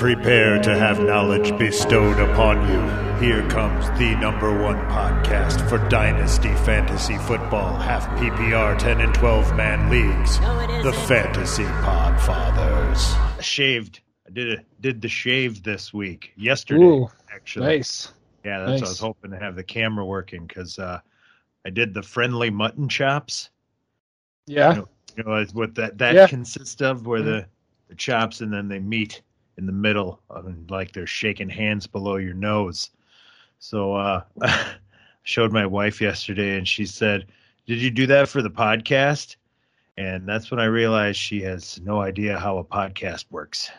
Prepare to have knowledge bestowed upon you. Here comes the number one podcast for Dynasty Fantasy Football, half PPR, 10 and 12 man leagues. The Fantasy Pod Fathers. Shaved. I did the shave this week. Yesterday, actually. Nice. Yeah, that's nice. What I was hoping to have the camera working because I did the friendly mutton chops. Yeah. You know what that consists of, where the chops and then they meet in the middle, like they're shaking hands below your nose. So I showed my wife yesterday, and she said, "Did you do that for the podcast?" And that's when I realized she has no idea how a podcast works.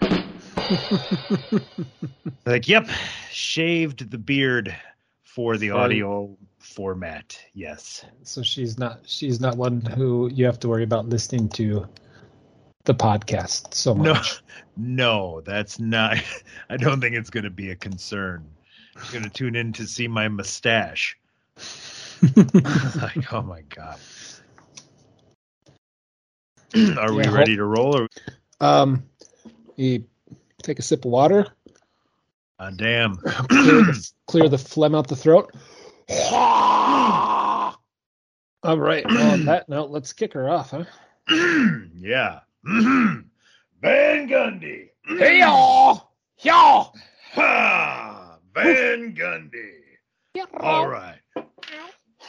Like, yep, shaved the beard for the audio format. Yes. So she's not one who you have to worry about listening to the podcast so much. No, that's not. I don't think it's going to be a concern. I'm going to tune in to see my mustache. Like, oh my God. Are we ready to roll? Or... we take a sip of water. Damn. Clear the phlegm out the throat. All right. Well, on that note, let's kick her off, huh? Yeah. Van Gundy. Hey, y'all. Y'all. Ha. Van Gundy. Yeah. All right.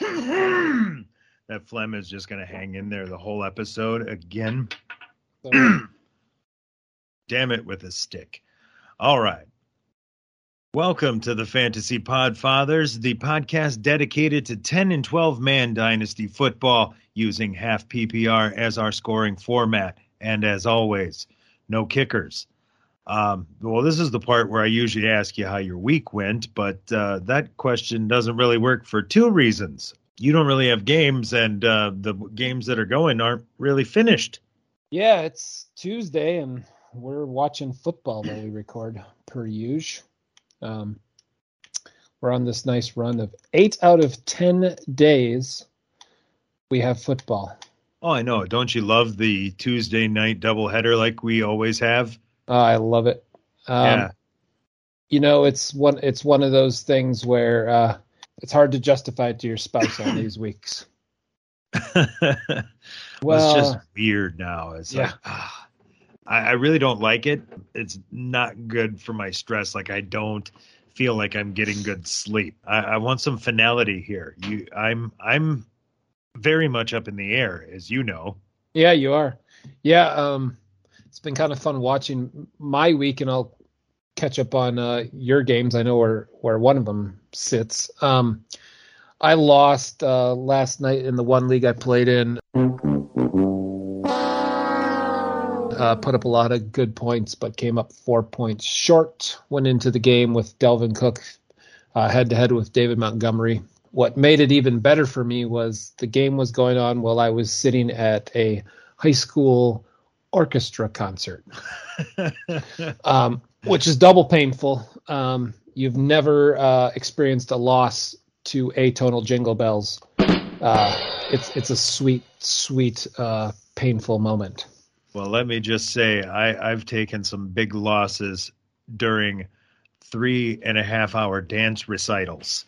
That phlegm is just going to hang in there the whole episode again. Damn it with a stick. All right. Welcome to the Fantasy Pod Fathers, the podcast dedicated to 10 and 12-man dynasty football using half PPR as our scoring format. And as always, no kickers. Well, this is the part where I usually ask you how your week went, but that question doesn't really work for two reasons. You don't really have games, and the games that are going aren't really finished. Yeah, it's Tuesday, and we're watching football while we record, per usual. We're on this nice run of 8 out of 10 days we have football. Oh, I know. Don't you love the Tuesday night doubleheader like we always have? Oh, I love it. Yeah. You know, it's one of those things where it's hard to justify it to your spouse on these weeks. Well, it's just weird now. It's like, I really don't like it. It's not good for my stress. Like, I don't feel like I'm getting good sleep. I want some finality here. I'm very much up in the air, as you know. Yeah, you are. Yeah. It's been kind of fun watching my week, and I'll catch up on your games. I know where one of them sits. I lost last night in the one league I played in. Put up a lot of good points, but came up 4 points short. Went into the game with Delvin Cook head-to-head with David Montgomery. What made it even better for me was the game was going on while I was sitting at a high school orchestra concert, which is double painful. You've never experienced a loss to atonal Jingle Bells. It's a sweet, sweet, painful moment. Well, let me just say I've taken some big losses during 3.5-hour dance recitals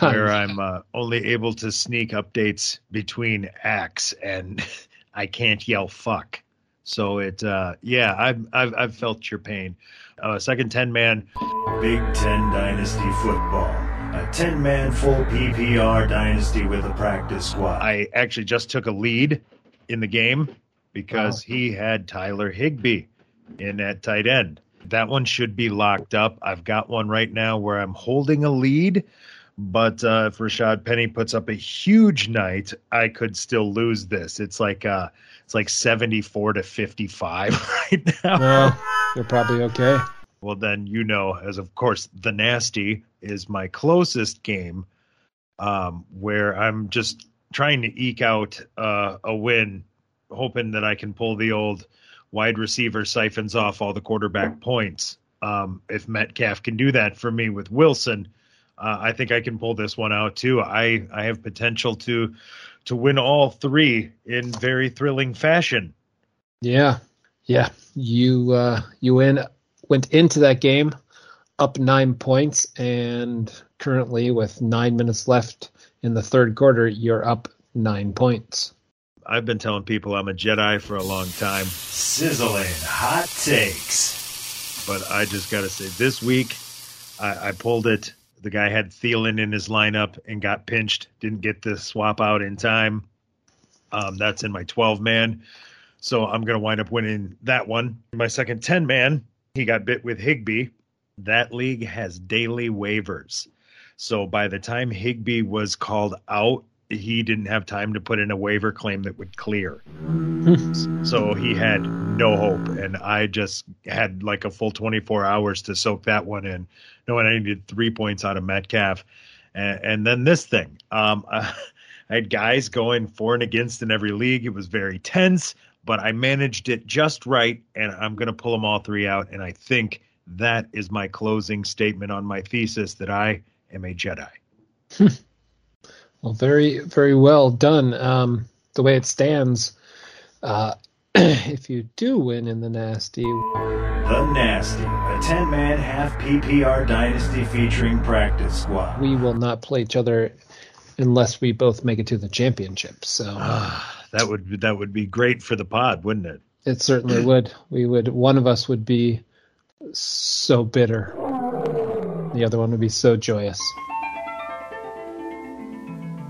where I'm only able to sneak updates between acts, and I can't yell fuck. So I've felt your pain. Second 10-man Big Ten Dynasty Football, a 10-man full PPR dynasty with a practice squad. I actually just took a lead in the game because he had Tyler Higbee in at tight end. That one should be locked up. I've got one right now where I'm holding a lead, but if Rashad Penny puts up a huge night, I could still lose this. It's like 74 to 55 right now. Well, you're probably okay. Well, then, you know, as of course, The Nasty is my closest game, where I'm just trying to eke out a win, hoping that I can pull the old wide receiver siphons off all the quarterback points. If Metcalf can do that for me with Wilson, I think I can pull this one out, too. I have potential to win all three in very thrilling fashion. Yeah. You win went into that game up 9 points, and currently with 9 minutes left in the third quarter, you're up 9 points. I've been telling people I'm a Jedi for a long time. Sizzling hot takes. But I just got to say, this week I pulled it. The guy had Thielen in his lineup and got pinched. Didn't get the swap out in time. That's in my 12-man. So I'm going to wind up winning that one. My second 10-man, he got bit with Higbee. That league has daily waivers. So by the time Higbee was called out, he didn't have time to put in a waiver claim that would clear. So he had no hope. And I just had like a full 24 hours to soak that one in. No, and I needed 3 points out of Metcalf. And then this thing, I had guys going for and against in every league. It was very tense, but I managed it just right. And I'm going to pull them all three out. And I think that is my closing statement on my thesis that I am a Jedi. Well, very, very well done. The way it stands, if you do win in the Nasty, a 10-man half PPR dynasty featuring practice squad. We will not play each other unless we both make it to the championship. So that would be great for the pod, wouldn't it? It certainly would. One of us would be so bitter. The other one would be so joyous.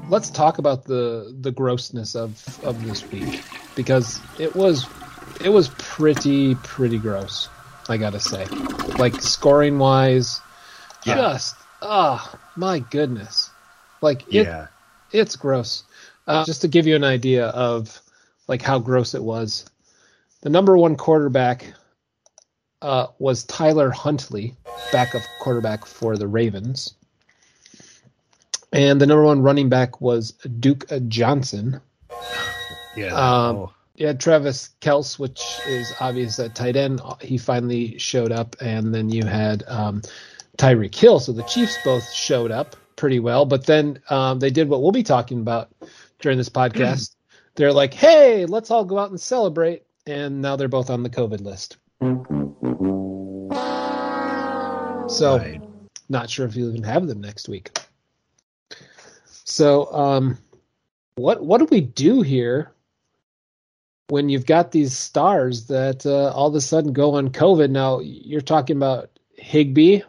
Let's talk about the grossness of this week, because it was pretty gross, I gotta say. Like, scoring wise, just my goodness. Like it's gross. Just to give you an idea of like how gross it was, the number one quarterback was Tyler Huntley, backup quarterback for the Ravens. And the number one running back was Duke Johnson. Yeah. Yeah, Travis Kelce, which is obvious at tight end. He finally showed up. And then you had Tyreek Hill. So the Chiefs both showed up pretty well. But then they did what we'll be talking about during this podcast. They're like, hey, let's all go out and celebrate. And now they're both on the COVID list. So not sure if you'll even have them next week. So what do we do here when you've got these stars that all of a sudden go on COVID? Now, you're talking about Higbee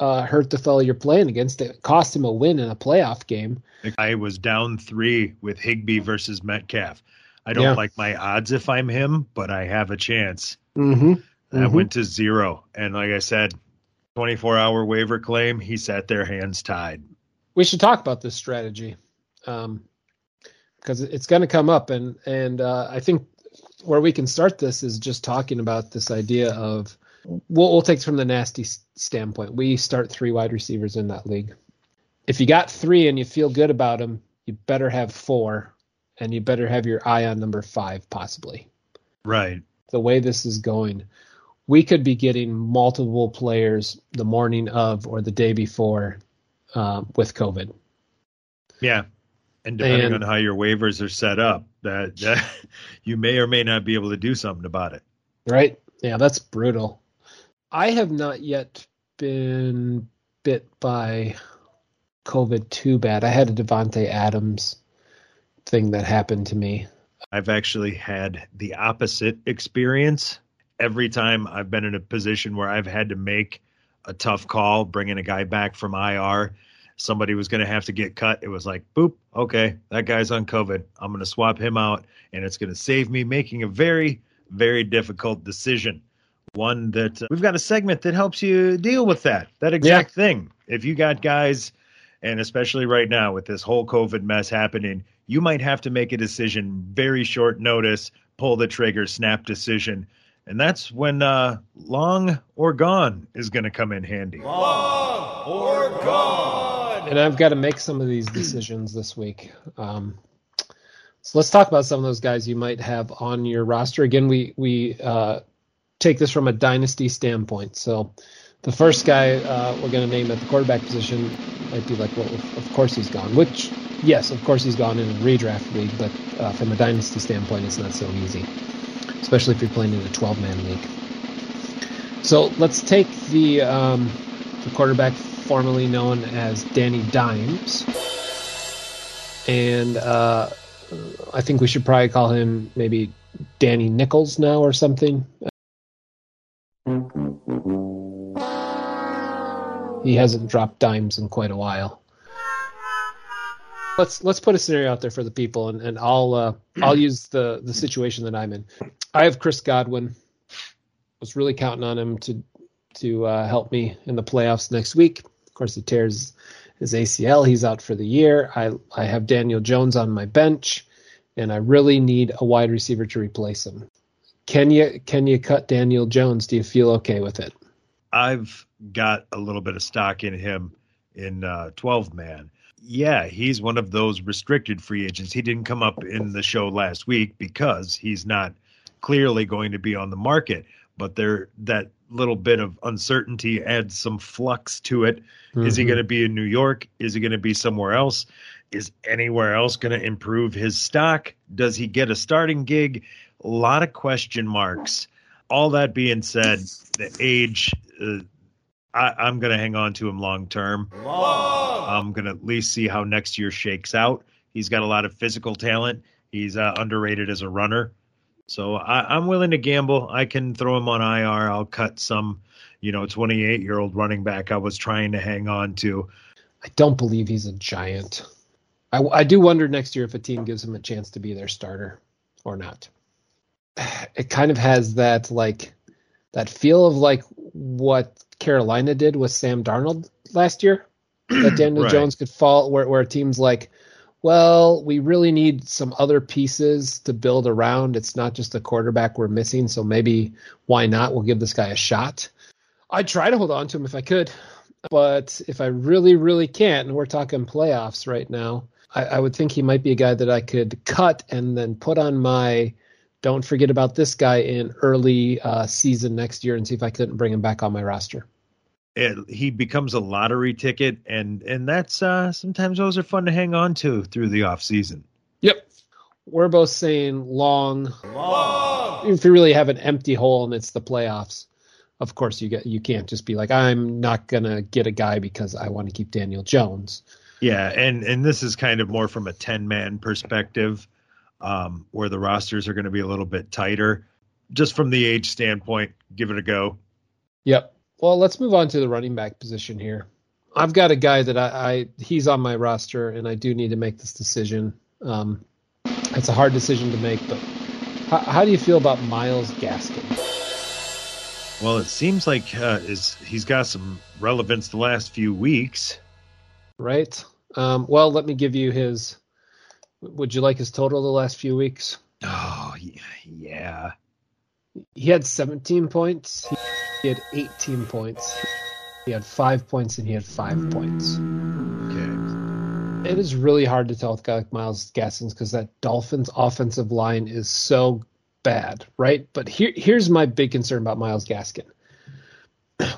hurt the fellow you're playing against. It cost him a win in a playoff game. I was down 3 with Higbee versus Metcalf. I don't like my odds if I'm him, but I have a chance. I went to 0. And like I said, 24-hour waiver claim, he sat there hands tied. We should talk about this strategy because it's going to come up. And I think where we can start this is just talking about this idea of we'll take it from the nasty standpoint. We start 3 wide receivers in that league. If you got 3 and you feel good about them, you better have 4, and you better have your eye on number 5 possibly. Right. The way this is going, we could be getting multiple players the morning of or the day before with COVID. Yeah. And depending on how your waivers are set up, that you may or may not be able to do something about it. Right. Yeah, that's brutal. I have not yet been bit by COVID too bad. I had a Devontae Adams thing that happened to me. I've actually had the opposite experience. Every time I've been in a position where I've had to make a tough call, bringing a guy back from IR, somebody was going to have to get cut. It was like, boop, okay, that guy's on COVID. I'm going to swap him out, and it's going to save me making a very, very difficult decision. One that we've got a segment that helps you deal with that exact thing. If you got guys, and especially right now with this whole COVID mess happening, you might have to make a decision, very short notice, pull the trigger, snap decision. And that's when long or gone is going to come in handy. Long or gone. And I've got to make some of these decisions this week. So let's talk about some of those guys you might have on your roster. Again, we take this from a dynasty standpoint. So the first guy we're going to name at the quarterback position might be like, well, of course he's gone. Which, yes, of course he's gone in a redraft league, but from a dynasty standpoint, it's not so easy. Especially if you're playing in a 12-man league. So let's take the quarterback formerly known as Danny Dimes, and I think we should probably call him maybe Danny Nichols now or something. He hasn't dropped dimes in quite a while. Let's put a scenario out there for the people, and I'll use the situation that I'm in. I have Chris Godwin. Was really counting on him to help me in the playoffs next week. Of course, he tears his ACL. He's out for the year. I have Daniel Jones on my bench, and I really need a wide receiver to replace him. Can you cut Daniel Jones? Do you feel okay with it? I've got a little bit of stock in him in 12-man. Yeah, he's one of those restricted free agents. He didn't come up in the show last week because he's not clearly going to be on the market. But there, that little bit of uncertainty adds some flux to it. Mm-hmm. Is he going to be in New York? Is he going to be somewhere else? Is anywhere else going to improve his stock? Does he get a starting gig? A lot of question marks. All that being said, the age... I'm going to hang on to him long term. I'm going to at least see how next year shakes out. He's got a lot of physical talent. He's underrated as a runner. So I'm willing to gamble. I can throw him on IR. I'll cut some, 28-year-old running back I was trying to hang on to. I don't believe he's a giant. I do wonder next year if a team gives him a chance to be their starter or not. It kind of has that, that feel of what Carolina did with Sam Darnold last year, that Daniel right. Jones could fall where a team's like, well, we really need some other pieces to build around. It's not just the quarterback we're missing. So maybe why not? We'll give this guy a shot. I'd try to hold on to him if I could, but if I really, really can't, and we're talking playoffs right now, I would think he might be a guy that I could cut and then put on my, don't forget about this guy in early season next year and see if I couldn't bring him back on my roster. He becomes a lottery ticket, and that's sometimes those are fun to hang on to through the off season. Yep. We're both saying long. If you really have an empty hole and it's the playoffs, of course you can't just be like, I'm not going to get a guy because I want to keep Daniel Jones. Yeah, and this is kind of more from a 10-man perspective. Where the rosters are going to be a little bit tighter. Just from the age standpoint, give it a go. Yep. Well, let's move on to the running back position here. I've got a guy that he's on my roster, and I do need to make this decision. It's a hard decision to make, but how do you feel about Myles Gaskin? Well, it seems like he's got some relevance the last few weeks. Right. Well, let me give you his... Would you like his total the last few weeks? Oh, yeah. He had 17 points. He had 18 points. He had 5 points, and he had 5 points. Okay. It is really hard to tell with a guy like Myles Gaskin because that Dolphins offensive line is so bad, right? But here's my big concern about Myles Gaskin.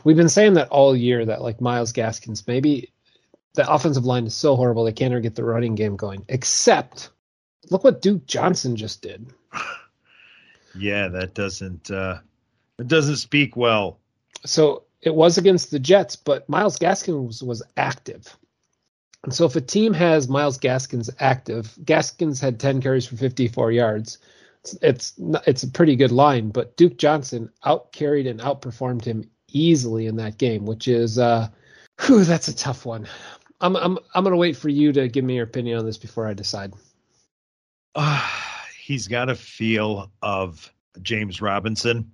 We've been saying that all year that Myles Gaskin's maybe... The offensive line is so horrible they can't even get the running game going. Except, look what Duke Johnson just did. Yeah, that doesn't speak well. So it was against the Jets, but Myles Gaskin was active. And so if a team has Myles Gaskin's active, Gaskin's had 10 carries for 54 yards. It's a pretty good line, but Duke Johnson out-carried and outperformed him easily in that game, which is whew, that's a tough one. I'm going to wait for you to give me your opinion on this before I decide. He's got a feel of James Robinson,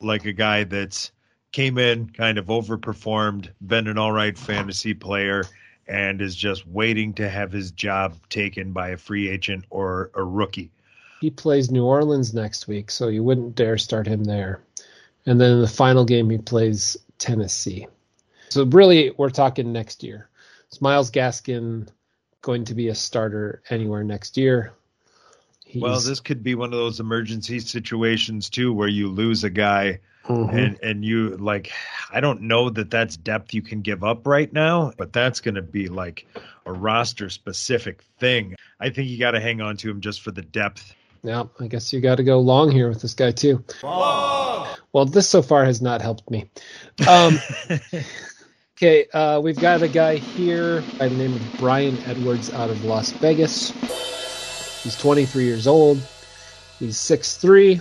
like a guy that's came in, kind of overperformed, been an all right fantasy player, and is just waiting to have his job taken by a free agent or a rookie. He plays New Orleans next week, so you wouldn't dare start him there. And then in the final game, he plays Tennessee. So really, we're talking next year. Is Myles Gaskin going to be a starter anywhere next year? Well, this could be one of those emergency situations, too, where you lose a guy and you I don't know that that's depth you can give up right now, but that's going to be a roster specific thing. I think you got to hang on to him just for the depth Yeah, I guess you got to go long here with this guy too. Whoa. Well, this so far has not helped me. Okay, we've got a guy here by the name of Bryan Edwards out of Las Vegas. He's 23 years old. He's 6'3".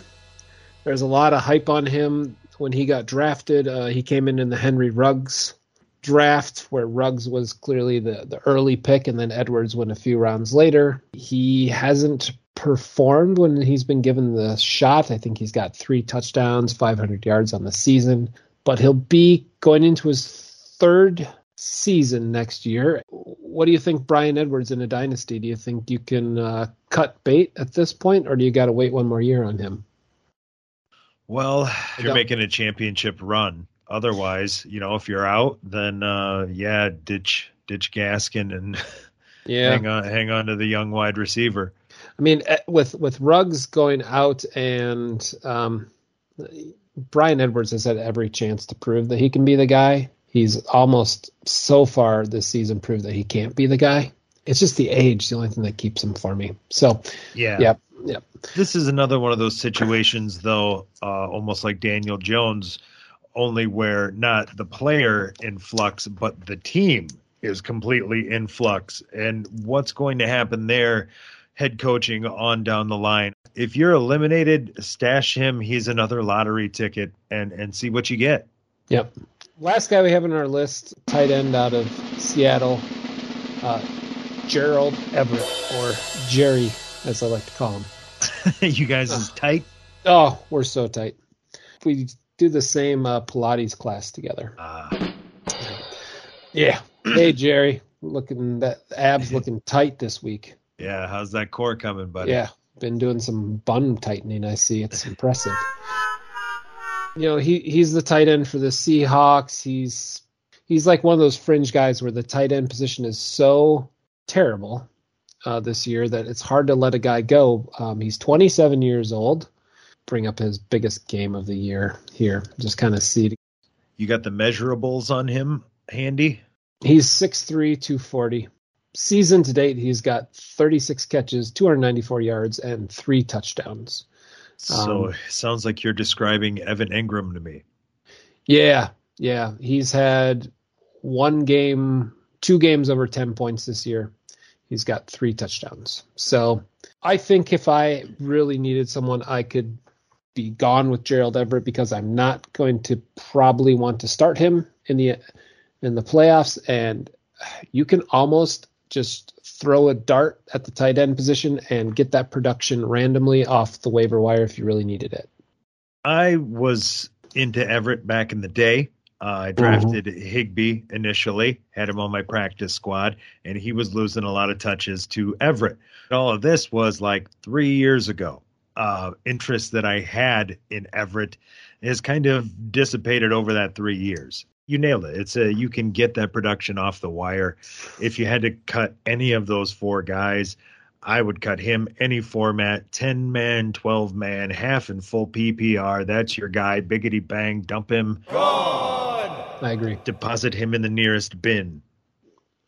There's a lot of hype on him when he got drafted. He came in the Henry Ruggs draft, where Ruggs was clearly the early pick, and then Edwards went a few rounds later. He hasn't performed when he's been given the shot. I think he's got 3 touchdowns, 500 yards on the season. But he'll be going into his 3rd season next year. What do you think, Bryan Edwards in a dynasty? Do you think you can cut bait at this point, or do you got to wait one more year on him? Well, you're making a championship run. Otherwise, you know, if you're out, then ditch Gaskin and hang on to the young wide receiver. I mean, with Ruggs going out and Bryan Edwards has had every chance to prove that he can be the guy. He's almost so far this season proved that he can't be the guy. It's just the age, the only thing that keeps him for me. So, yeah. This is another one of those situations, though, almost like Daniel Jones, only where not the player in flux, but the team is completely in flux. And what's going to happen there, head coaching on down the line. If you're eliminated, stash him. He's another lottery ticket and see what you get. Yep. Last guy we have on our list, tight end out of Seattle, Gerald Everett, or Jerry, as I like to call him. You guys is tight? Oh, we're so tight. We do the same Pilates class together. Yeah. Hey, Jerry, looking that abs looking tight this week. Yeah, how's that core coming, buddy? Yeah, been doing some bun tightening, I see. It's impressive. You know, he's the tight end for the Seahawks. He's like one of those fringe guys where the tight end position is so terrible this year that it's hard to let a guy go. He's 27 years old. Bring up his biggest game of the year here. Just kind of see. You got the measurables on him handy? He's 6'3", 240. Season to date, he's got 36 catches, 294 yards, and 3 touchdowns. So it sounds like you're describing Evan Engram to me. Yeah. He's had 2 games over 10 points this year. He's got 3 touchdowns. So I think if I really needed someone, I could be gone with Gerald Everett because I'm not going to probably want to start him in the playoffs. And you can almost just throw a dart at the tight end position and get that production randomly off the waiver wire if you really needed it. I was into Everett back in the day. I drafted Higbee initially, had him on my practice squad, and he was losing a lot of touches to Everett. And all of this was like 3 years ago. Interest that I had in Everett has kind of dissipated over that 3 years. You nailed it. You can get that production off the wire. If you had to cut any of those 4 guys, I would cut him any format, 10-man, 12-man, half and full PPR. That's your guy. Biggity bang. Dump him. God! I agree. Deposit him in the nearest bin.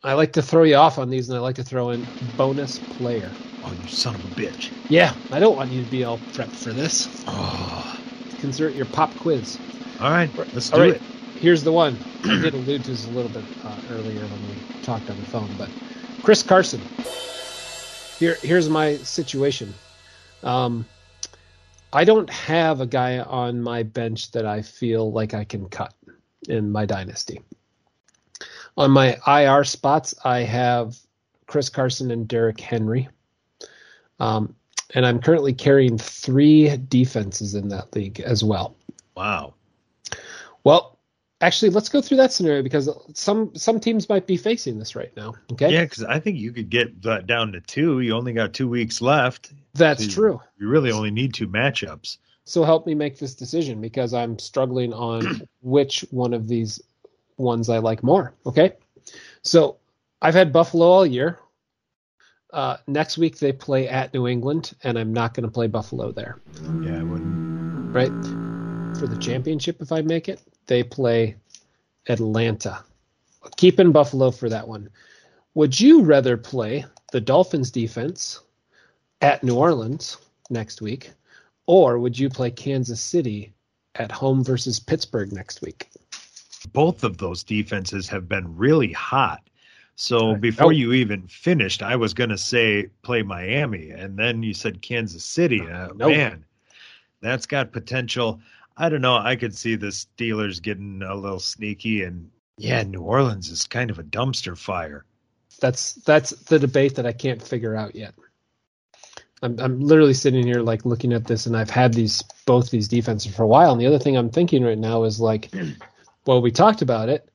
I like to throw you off on these, and I like to throw in bonus player. Oh, you son of a bitch. Yeah, I don't want you to be all prepped for this. Oh. Consider it your pop quiz. All right, let's do it. Here's the one. I did allude to this a little bit earlier when we talked on the phone, but Chris Carson. Here's my situation. I don't have a guy on my bench that I feel like I can cut in my dynasty. On my IR spots, I have Chris Carson and Derrick Henry. And I'm currently carrying 3 defenses in that league as well. Wow. Well, actually, let's go through that scenario because some teams might be facing this right now. Okay. Yeah, because I think you could get that down to 2. You only got 2 weeks left. That's true. You really only need 2 matchups. So help me make this decision because I'm struggling on which one of these ones I like more. Okay. So I've had Buffalo all year. Next week they play at New England, and I'm not going to play Buffalo there. Yeah, I wouldn't. Right. For the championship, if I make it, they play Atlanta. Keeping Buffalo for that one. Would you rather play the Dolphins defense at New Orleans next week? Or would you play Kansas City at home versus Pittsburgh next week? Both of those defenses have been really hot. So before you even finished, I was going to say play Miami, and then you said Kansas City. Man, that's got potential. I don't know. I could see the Steelers getting a little sneaky, and New Orleans is kind of a dumpster fire. That's the debate that I can't figure out yet. I'm literally sitting here like looking at this, and I've had both these defenses for a while. And the other thing I'm thinking right now is like, well, we talked about it,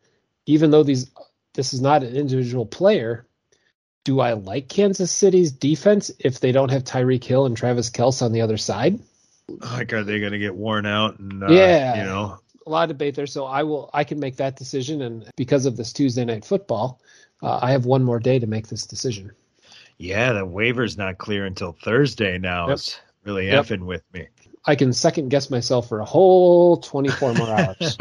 even though this is not an individual player. Do I like Kansas City's defense if they don't have Tyreek Hill and Travis Kelce on the other side? Like, are they going to get worn out? And a lot of debate there. So I can make that decision. And because of this Tuesday Night Football, I have one more day to make this decision. Yeah, the waiver's not clear until Thursday now. Yep. It's really effing with me. I can second guess myself for a whole 24 more hours.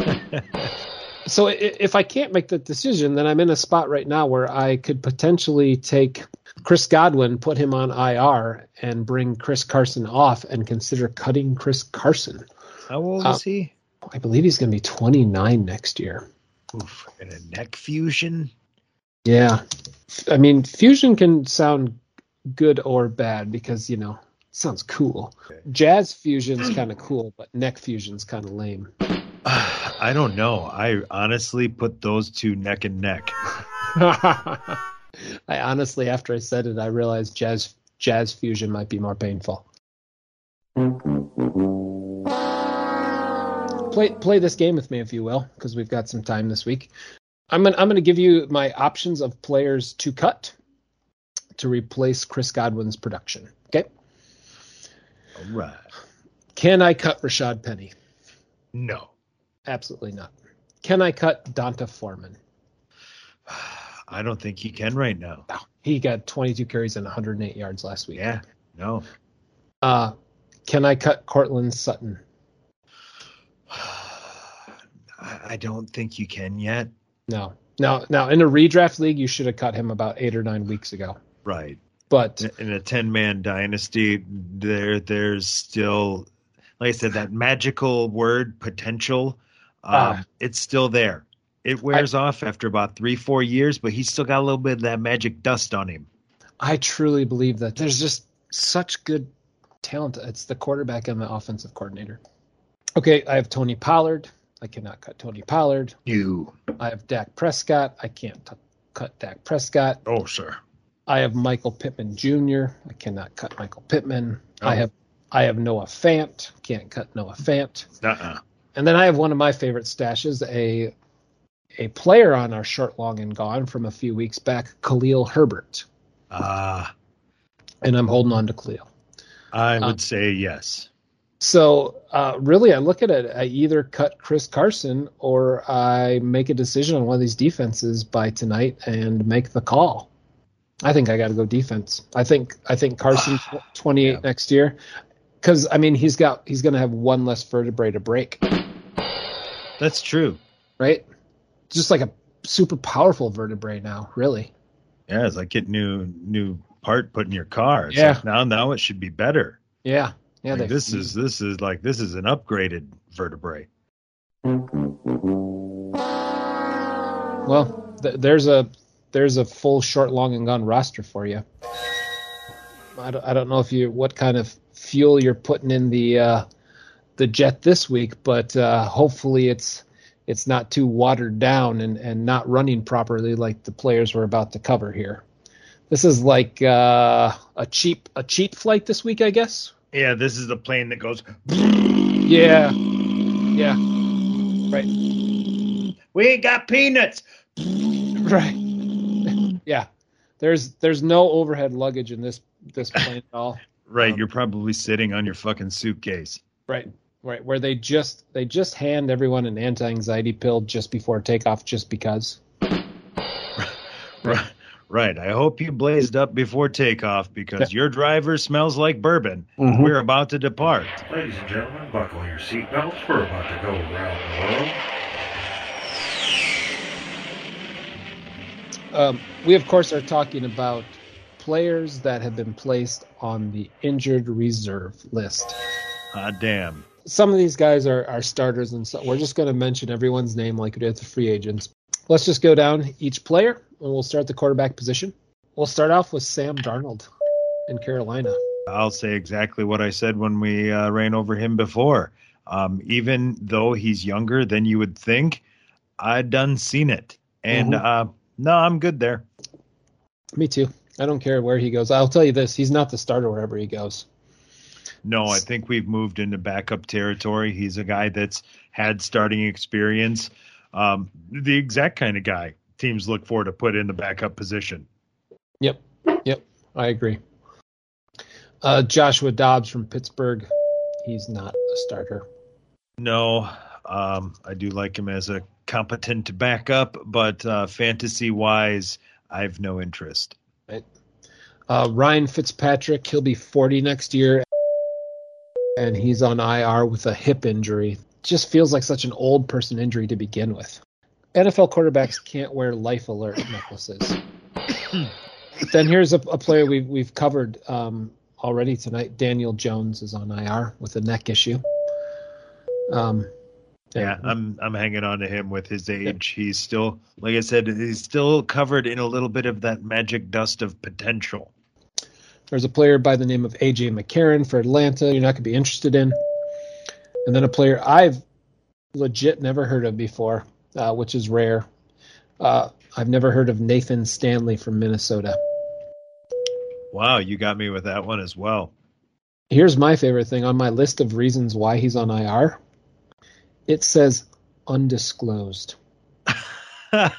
So if I can't make the decision, then I'm in a spot right now where I could potentially take Chris Godwin, put him on IR, and bring Chris Carson off and consider cutting Chris Carson. How old is he? I believe he's going to be 29 next year. Oof, and a neck fusion? Yeah. I mean, fusion can sound good or bad because, it sounds cool. Okay. Jazz fusion's kind of cool, but neck fusion's kind of lame. I don't know. I honestly put those two neck and neck. I honestly, after I said it, I realized jazz fusion might be more painful. Play this game with me, if you will, because we've got some time this week. I'm gonna give you my options of players to cut to replace Chris Godwin's production. Okay. All right. Can I cut Rashad Penny? No. Absolutely not. Can I cut Donta Foreman? I don't think he can right now. No. He got 22 carries and 108 yards last week. Yeah, no. Can I cut Courtland Sutton? I don't think you can yet. No. Now, in a redraft league, you should have cut him about 8 or 9 weeks ago. Right. But in a 10-man dynasty, there's still, like I said, that magical word, potential. It's still there. It wears off after about 3-4 years, but he's still got a little bit of that magic dust on him. I truly believe that there's just such good talent. It's the quarterback and the offensive coordinator. Okay, I have Tony Pollard. I cannot cut Tony Pollard. You. I have Dak Prescott. I can't cut Dak Prescott. Oh, sir. I have Michael Pittman Jr. I cannot cut Michael Pittman. Oh. I have Noah Fant. Can't cut Noah Fant. And then I have one of my favorite stashes, a player on our short, long, and gone from a few weeks back, Khalil Herbert. And I'm holding on to Khalil. I would say yes. So really, I look at it, I either cut Chris Carson or I make a decision on one of these defenses by tonight and make the call. I think I got to go defense. I think Carson 28 next year, because I mean he's going to have one less vertebrae to break. That's true, right? Just like a super powerful vertebrae now, really. Yeah, it's like getting new part put in your car. It's like now it should be better. Yeah, yeah. Like this is an upgraded vertebrae. Well, there's a full short, long, and gone roster for you. I don't know if what kind of fuel you're putting in the jet this week, but hopefully it's not too watered down and not running properly like the players we're about to cover here. This is like a cheap flight this week, I guess. Yeah, this is the plane that goes. Yeah, right. We ain't got peanuts. Right. Yeah, there's no overhead luggage in this plane at all. Right, you're probably sitting on your fucking suitcase. Right, where they just hand everyone an anti-anxiety pill just before takeoff, just because. Right. I hope you blazed up before takeoff because your driver smells like bourbon. Mm-hmm. We're about to depart. Ladies and gentlemen, buckle your seatbelts. We're about to go around the world. We, of course, are talking about players that have been placed on the injured reserve list. Damn. Some of these guys are starters, and so we're just going to mention everyone's name like we did the free agents. Let's just go down each player, and we'll start the quarterback position. We'll start off with Sam Darnold in Carolina. I'll say exactly what I said when we ran over him before. Even though he's younger than you would think, I done seen it. And no, I'm good there. Me too. I don't care where he goes. I'll tell you this. He's not the starter wherever he goes. No, I think we've moved into backup territory. He's a guy that's had starting experience. The exact kind of guy teams look for to put in the backup position. Yep. Yep. I agree. Joshua Dobbs from Pittsburgh. He's not a starter. No. I do like him as a competent backup, but fantasy-wise, I have no interest. Right. Ryan Fitzpatrick, he'll be 40 next year, and he's on IR with a hip injury. Just feels like such an old person injury to begin with. NFL quarterbacks can't wear life alert necklaces. Then here's a player we've covered already tonight. Daniel Jones is on IR with a neck issue. I'm hanging on to him with his age. He's still, like I said, he's still covered in a little bit of that magic dust of potential. There's a player by the name of A.J. McCarron for Atlanta you're not going to be interested in. And then a player I've legit never heard of before, which is rare. I've never heard of Nathan Stanley from Minnesota. Wow, you got me with that one as well. Here's my favorite thing on my list of reasons why he's on IR. It says undisclosed. Man,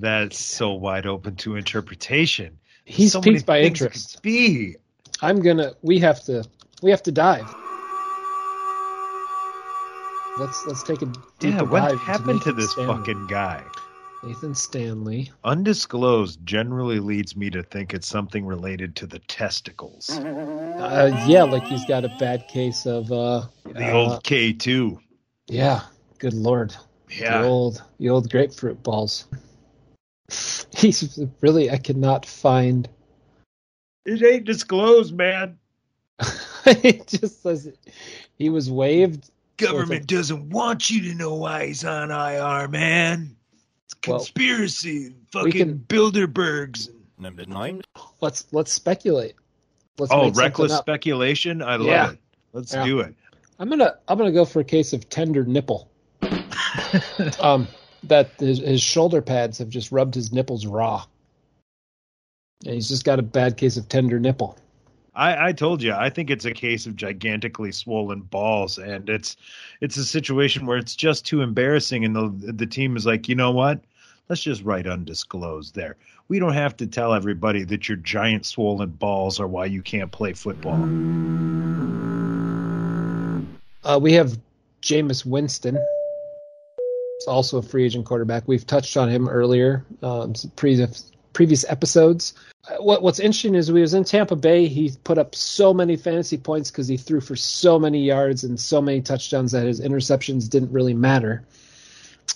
that's so wide open to interpretation. He's so piqued by interest. We have to dive. Let's take a deep dive. What happened to this fucking guy? Nathan Stanley. Undisclosed generally leads me to think it's something related to the testicles. Like he's got a bad case of... the old K2. Yeah, good Lord. Yeah. The old grapefruit balls. He's really, I cannot find... It ain't disclosed, man. It just says he was waived. Government doesn't want you to know why he's on IR, man. Conspiracy, Bilderbergs. Number 9. Let's speculate. Reckless speculation. I love it. Let's do it. I'm gonna go for a case of tender nipple. That his shoulder pads have just rubbed his nipples raw, and he's just got a bad case of tender nipple. I told you, I think it's a case of gigantically swollen balls, and it's a situation where it's just too embarrassing, and the team is like, you know what? Let's just write undisclosed there. We don't have to tell everybody that your giant swollen balls are why you can't play football. We have Jameis Winston. He's also a free agent quarterback. We've touched on him earlier, previous episodes. What's interesting is when he was in Tampa Bay, he put up so many fantasy points because he threw for so many yards and so many touchdowns that his interceptions didn't really matter.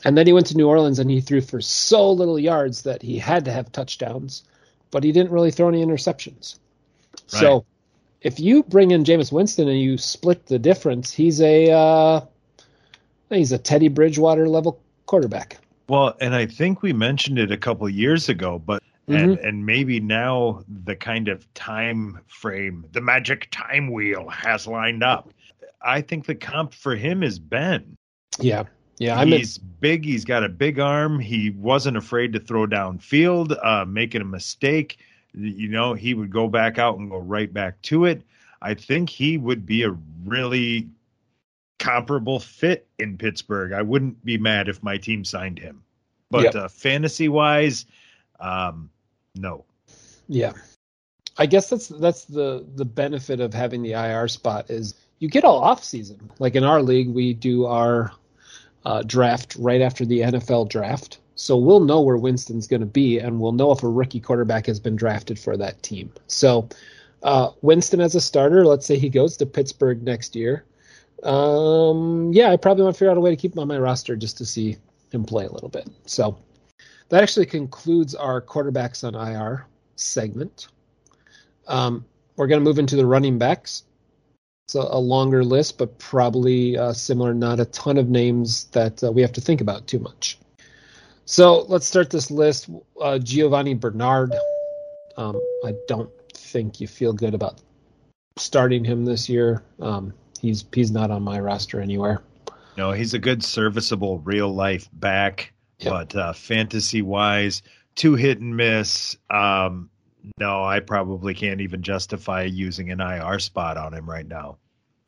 And then he went to New Orleans and he threw for so little yards that he had to have touchdowns, but he didn't really throw any interceptions. Right. So if you bring in Jameis Winston and you split the difference, he's a Teddy Bridgewater level quarterback. Well, and I think we mentioned it a couple of years ago, but and maybe now the kind of time frame, the magic time wheel has lined up. I think the comp for him is Ben. Yeah. He's big. He's got a big arm. He wasn't afraid to throw downfield, making a mistake. You know, he would go back out and go right back to it. I think he would be a really comparable fit in Pittsburgh. I wouldn't be mad if my team signed him, but fantasy wise, no. Yeah. I guess that's the benefit of having the IR spot is you get all off season. Like in our league, we do our draft right after the NFL draft. So we'll know where Winston's going to be, and we'll know if a rookie quarterback has been drafted for that team. So Winston as a starter, let's say he goes to Pittsburgh next year. I probably want to figure out a way to keep him on my roster just to see him play a little bit. So That actually concludes our quarterbacks on IR segment. We're going to move into the running backs. It's a longer list, but probably similar, not a ton of names that we have to think about too much. So let's start this list. Giovanni Bernard. I don't think you feel good about starting him this year. He's not on my roster anywhere. No, he's a good, serviceable, real-life back, yep. But fantasy-wise, two hit and miss. No, I probably can't even justify using an IR spot on him right now.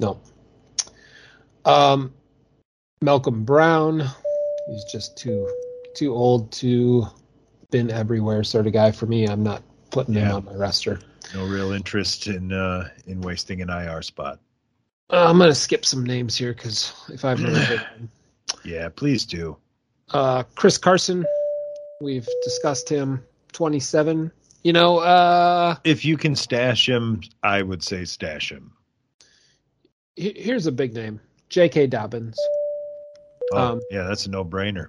No. Malcolm Brown, he's just too old to been everywhere sort of guy for me. I'm not putting him on my roster. No real interest in wasting an IR spot. I'm going to skip some names here because if I've never Yeah, please do. Chris Carson, we've discussed him, 27. You know, if you can stash him, I would say stash him. Here's a big name, J.K. Dobbins. Yeah, that's a no-brainer.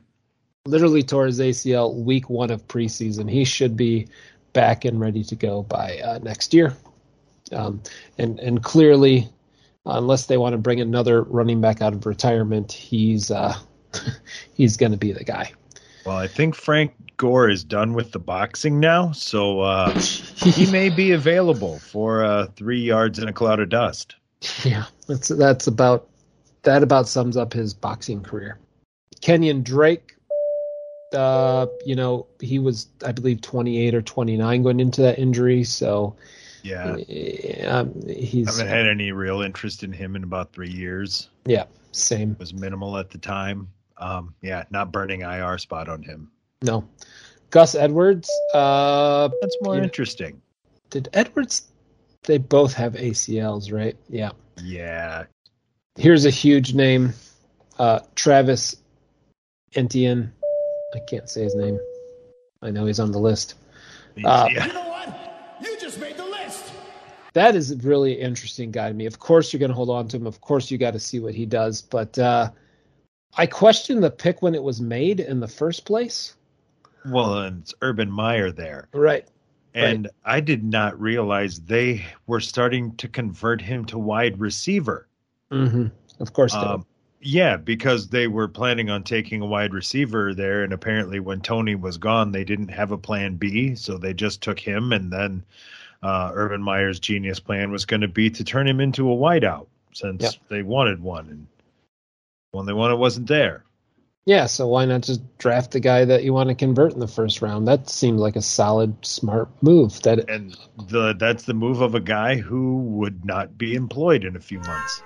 Literally tore his ACL week one of preseason. He should be back and ready to go by next year. And clearly, unless they want to bring another running back out of retirement, he's going to be the guy. Well, I think Frank Gore is done with the boxing now, so he may be available for 3 yards in a cloud of dust. Yeah, that about sums up his boxing career. Kenyon Drake, he was, I believe, 28 or 29 going into that injury, so. Yeah, I haven't had any real interest in him in about 3 years. Yeah, same. It was minimal at the time. Not burning IR spot on him. No. Gus Edwards. That's more interesting. Did Edwards, they both have ACLs, right? Yeah. Yeah. Here's a huge name. Travis Etienne. I can't say his name. I know he's on the list. You know what? You just made the list. That is a really interesting guy to me. Of course you're going to hold on to him. Of course you got to see what he does. But I questioned the pick when it was made in the first place. Well, and it's Urban Meyer there. Right. And I did not realize they were starting to convert him to wide receiver. Mm-hmm. Of course they were. Yeah, because they were planning on taking a wide receiver there, and apparently when Tony was gone, they didn't have a plan B, so they just took him, and then Urban Meyer's genius plan was going to be to turn him into a wideout since they wanted one, and one they wanted wasn't there. Yeah, so why not just draft the guy that you want to convert in the first round? That seems like a solid, smart move. That's the move of a guy who would not be employed in a few months.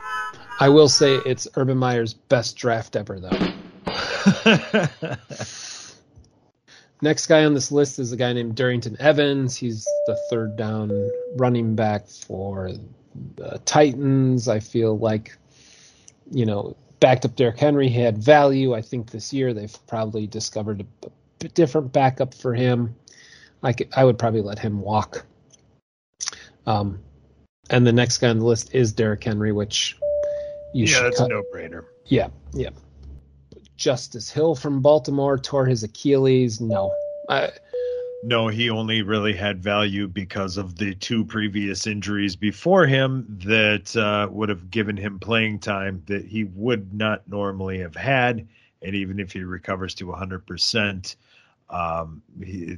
I will say it's Urban Meyer's best draft ever, though. Next guy on this list is a guy named Durrington Evans. He's the third down running back for the Titans. I feel like, backed up Derrick Henry. He had value. I think this year they've probably discovered a different backup for him. I would probably let him walk. And the next guy on the list is Derrick Henry, which you should that's cut. A no-brainer. Yeah, yeah. Justice Hill from Baltimore tore his Achilles. No. No, he only really had value because of the two previous injuries before him that would have given him playing time that he would not normally have had. And even if he recovers to 100%,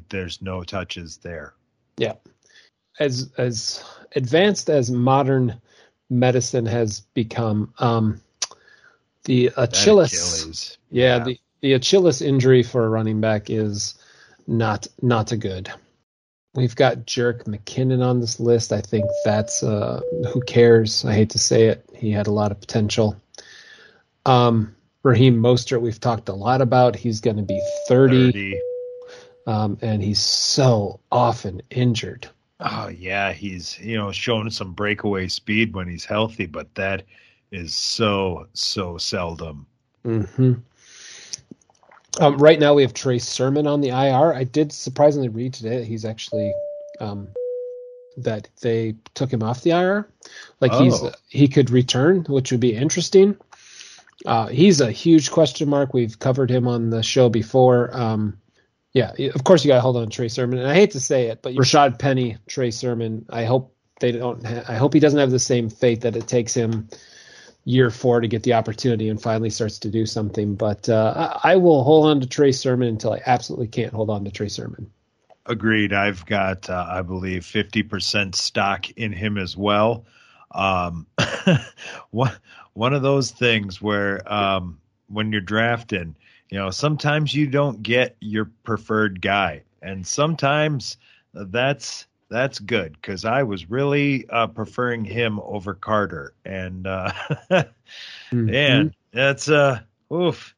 there's no touches there. Yeah. As advanced as modern medicine has become, the Achilles. Yeah. The Achilles injury for a running back is not a good. We've got Jerick McKinnon on this list. I think that's who cares. I hate to say it. He had a lot of potential. Raheem Mostert, we've talked a lot about. He's going to be 30. And he's so often injured. Oh yeah, he's shown some breakaway speed when he's healthy, but that is so seldom. Mm-hmm. Right now we have Trey Sermon on the IR. I did surprisingly read today that he's actually that they took him off the IR. He could return, which would be interesting. He's a huge question mark. We've covered him on the show before. Yeah, of course you got to hold on to Trey Sermon. And I hate to say it, but Rashad Penny, Trey Sermon, I hope he doesn't have the same fate that it takes him year four to get the opportunity and finally starts to do something. But I will hold on to Trey Sermon until I absolutely can't hold on to Trey Sermon. Agreed. I've got, I believe, 50% stock in him as well. One of those things where when you're drafting, you know, sometimes you don't get your preferred guy, and sometimes that's good, because I was really preferring him over Carter, and man, that's oof,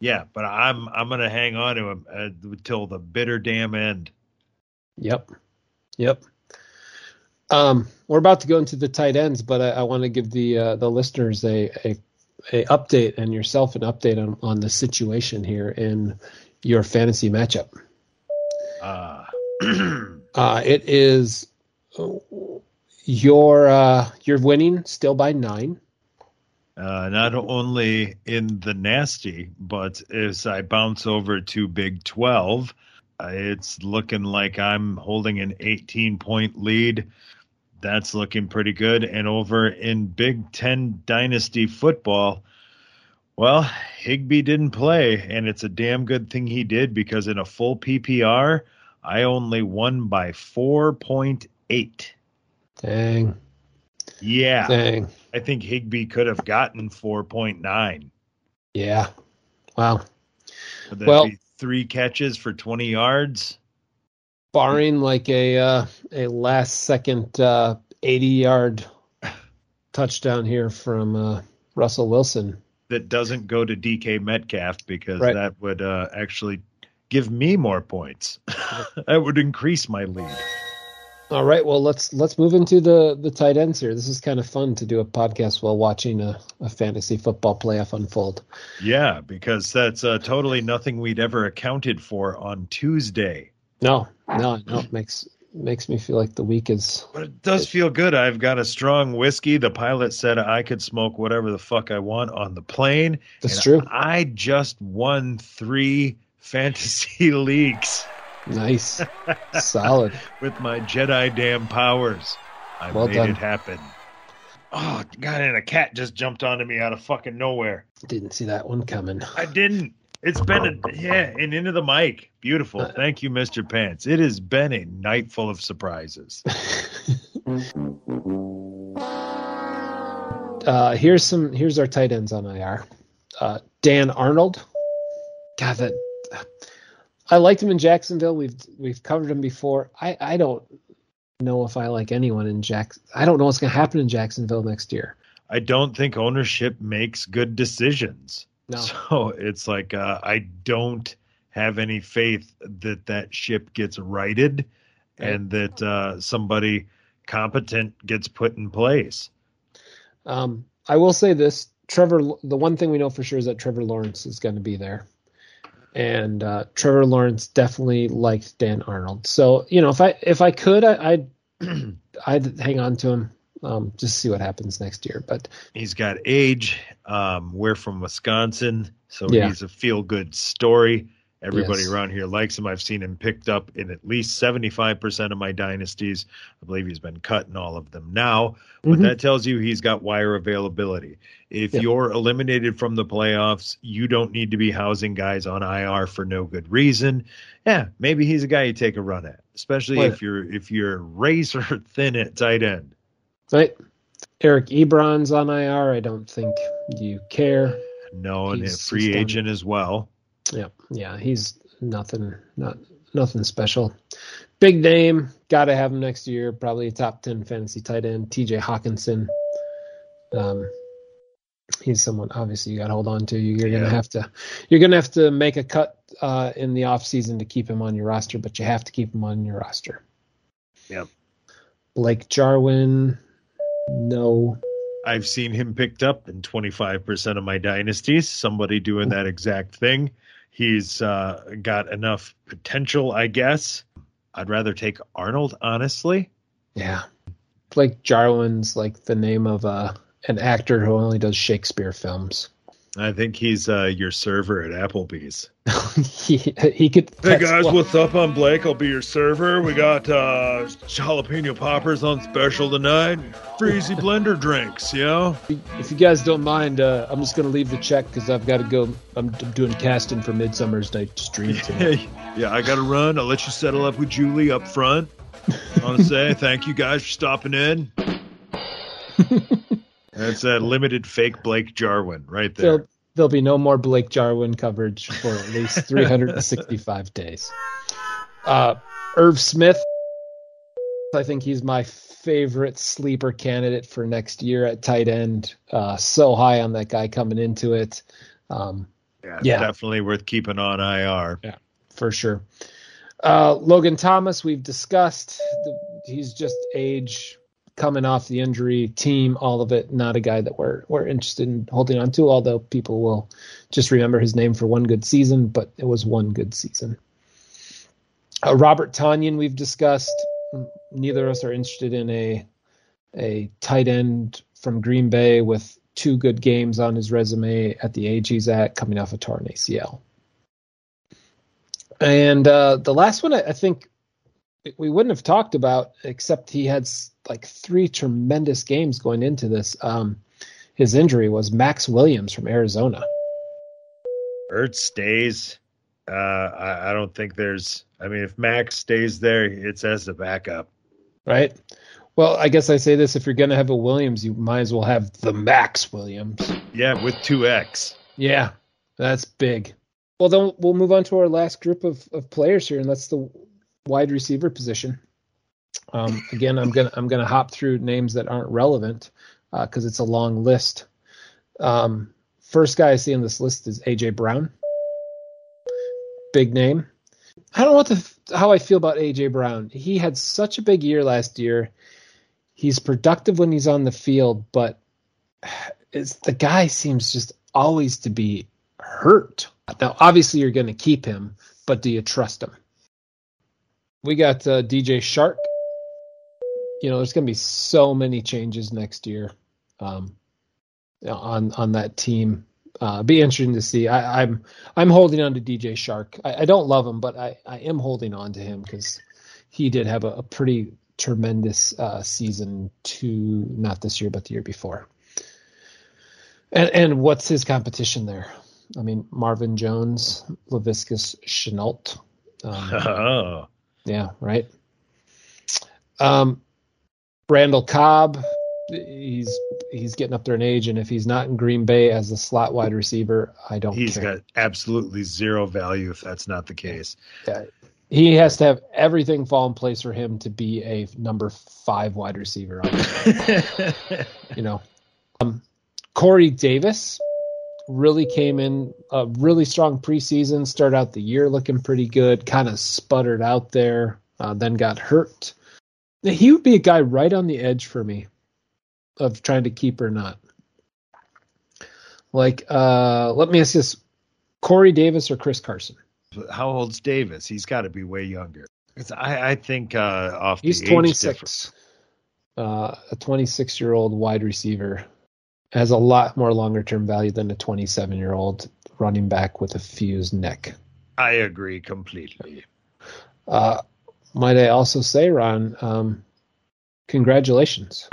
yeah. But I'm gonna hang on to him until the bitter damn end. Yep. We're about to go into the tight ends, but I want to give the listeners a update, and yourself an update on the situation here in your fantasy matchup. It is you're winning still by 9. Not only in the nasty, but as I bounce over to Big 12, it's looking like I'm holding an 18-point lead. That's looking pretty good. And over in Big Ten Dynasty football, well, Higbee didn't play, and it's a damn good thing he did, because in a full PPR, I only won by 4.8. Dang. Yeah. Dang. I think Higbee could have gotten 4.9. Yeah. Wow. Would that be 3 catches for 20 yards? Barring like a last-second 80-yard touchdown here from Russell Wilson. That doesn't go to DK Metcalf, because that would actually give me more points. That would increase my lead. All right, well, let's move into the tight ends here. This is kind of fun to do a podcast while watching a fantasy football playoff unfold. Yeah, because that's totally nothing we'd ever accounted for on Tuesday. No, it makes me feel like the week is... But it does feel good. I've got a strong whiskey. The pilot said I could smoke whatever the fuck I want on the plane. That's true. I just won 3 fantasy leagues. Nice. Solid. With my Jedi damn powers. I made it happen. Oh, God, and a cat just jumped onto me out of fucking nowhere. Didn't see that one coming. I didn't. It's been and into the mic. Beautiful. Thank you, Mr. Pants. It has been a night full of surprises. Here's our tight ends on IR. Dan Arnold. God, I liked him in Jacksonville. We've covered him before. I don't know if I like anyone in Jacksonville. I don't know what's going to happen in Jacksonville next year. I don't think ownership makes good decisions. No. So it's like I don't have any faith that ship gets righted and that somebody competent gets put in place. I will say this, Trevor. The one thing we know for sure is that Trevor Lawrence is going to be there, and Trevor Lawrence definitely likes Dan Arnold. So you know, if I could, I'd hang on to him. Just see what happens next year. But he's got age. We're from Wisconsin, so he's a feel-good story. Everybody around here likes him. I've seen him picked up in at least 75% of my dynasties. I believe he's been cut in all of them now. But that tells you he's got wire availability. If you're eliminated from the playoffs, you don't need to be housing guys on IR for no good reason. Yeah, maybe he's a guy you take a run at, especially if you're razor thin at tight end. Right. Eric Ebron's on IR. I don't think you care. No, and a free agent as well. Yeah, he's nothing special. Big name, got to have him next year. Probably a top 10 fantasy tight end. TJ Hawkinson. He's someone obviously you got to hold on to. You're gonna have to make a cut in the offseason to keep him on your roster, but you have to keep him on your roster. Yep. Blake Jarwin. No. I've seen him picked up in 25% of my dynasties. Somebody doing that exact thing. He's got enough potential, I guess. I'd rather take Arnold, honestly. Yeah. Blake Jarwin's like the name of an actor who only does Shakespeare films. I think he's your server at Applebee's. he could. Hey guys, what's up? I'm Blake. I'll be your server. We got jalapeno poppers on special tonight. Freezy blender drinks, you know? If you guys don't mind, I'm just going to leave the check because I've got to go. I'm doing casting for Midsummer's Night Stream today. Yeah, I got to run. I'll let you settle up with Julie up front. I want to say thank you guys for stopping in. That's a limited fake Blake Jarwin right there. There'll be no more Blake Jarwin coverage for at least 365 days. Irv Smith, I think he's my favorite sleeper candidate for next year at tight end. So high on that guy coming into it. Yeah, definitely worth keeping on IR. Yeah, for sure. Logan Thomas, we've discussed. He's just age. Coming off the injury, team, all of it, not a guy that we're interested in holding on to, although people will just remember his name for one good season, but it was one good season. Robert Tonyan we've discussed. Neither of us are interested in a tight end from Green Bay with two good games on his resume at the age he's at, coming off a torn ACL. And the last one I think we wouldn't have talked about, except he had like three tremendous games going into this. His injury was Max Williams from Arizona. Ertz stays. I don't think if Max stays there, it's as a backup. Right. Well, I guess I say this, if you're going to have a Williams, you might as well have the Max Williams. Yeah. With 2X. Yeah. That's big. Well, then we'll move on to our last group of players here. And that's the wide receiver position. Again, I'm gonna hop through names that aren't relevant because it's a long list. First guy I see on this list is AJ Brown. Big name. I don't know how I feel about AJ Brown. He had such a big year last year. He's productive when he's on the field, but the guy seems just always to be hurt. Now, obviously, you're going to keep him, but do you trust him? We got DJ Shark. You know, there's going to be so many changes next year on that team. Be interesting to see. I'm holding on to DJ Shark. I don't love him, but I am holding on to him because he did have a pretty tremendous season two, not this year, but the year before. And what's his competition there? I mean, Marvin Jones, Laviska Shenault. Oh. Yeah, right. Randall Cobb, he's getting up there in age, and if he's not in Green Bay as a slot wide receiver, I don't care. He's got absolutely zero value if that's not the case. Yeah. He has to have everything fall in place for him to be a number 5 wide receiver. You know, Corey Davis really came in a really strong preseason, start out the year looking pretty good, kind of sputtered out there, then got hurt. He would be a guy right on the edge for me of trying to keep or not. Like, let me ask this, Corey Davis or Chris Carson? How old's Davis? He's got to be way younger. I think off the age difference. He's 26, a 26-year-old wide receiver. Has a lot more longer-term value than a 27-year-old running back with a fused neck. I agree completely. Might I also say, Ron, congratulations.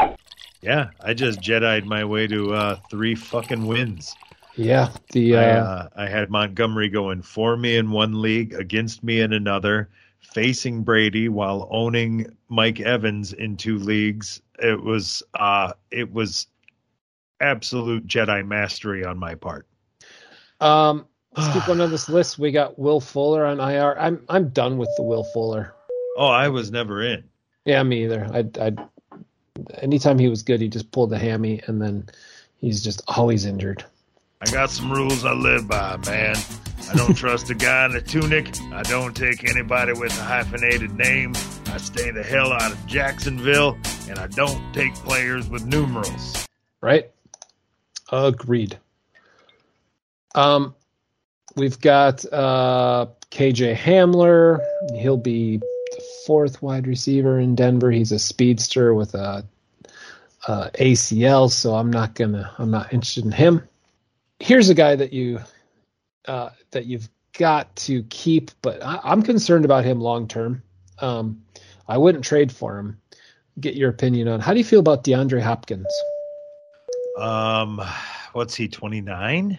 Yeah, I just Jedi'd my way to 3 fucking wins. Yeah. I had Montgomery going for me in one league, against me in another, facing Brady while owning Mike Evans in 2 leagues. It was absolute Jedi mastery on my part. Let's keep going on this list. We got Will Fuller on IR. I'm done with the Will Fuller. Oh, I was never in. Yeah, me either. I anytime he was good, he just pulled the hammy, and then he's just always injured. I got some rules I live by, man. I don't trust a guy in a tunic. I don't take anybody with a hyphenated name. I stay the hell out of Jacksonville, and I don't take players with numerals. Right. Agreed. We've got KJ Hamler. He'll be the 4th wide receiver in Denver. He's a speedster with a ACL, so I'm not interested in him. here's a guy that you've got to keep, but I'm concerned about him long term. I wouldn't trade for him. Get your opinion on, how do you feel about DeAndre Hopkins? What's he, 29?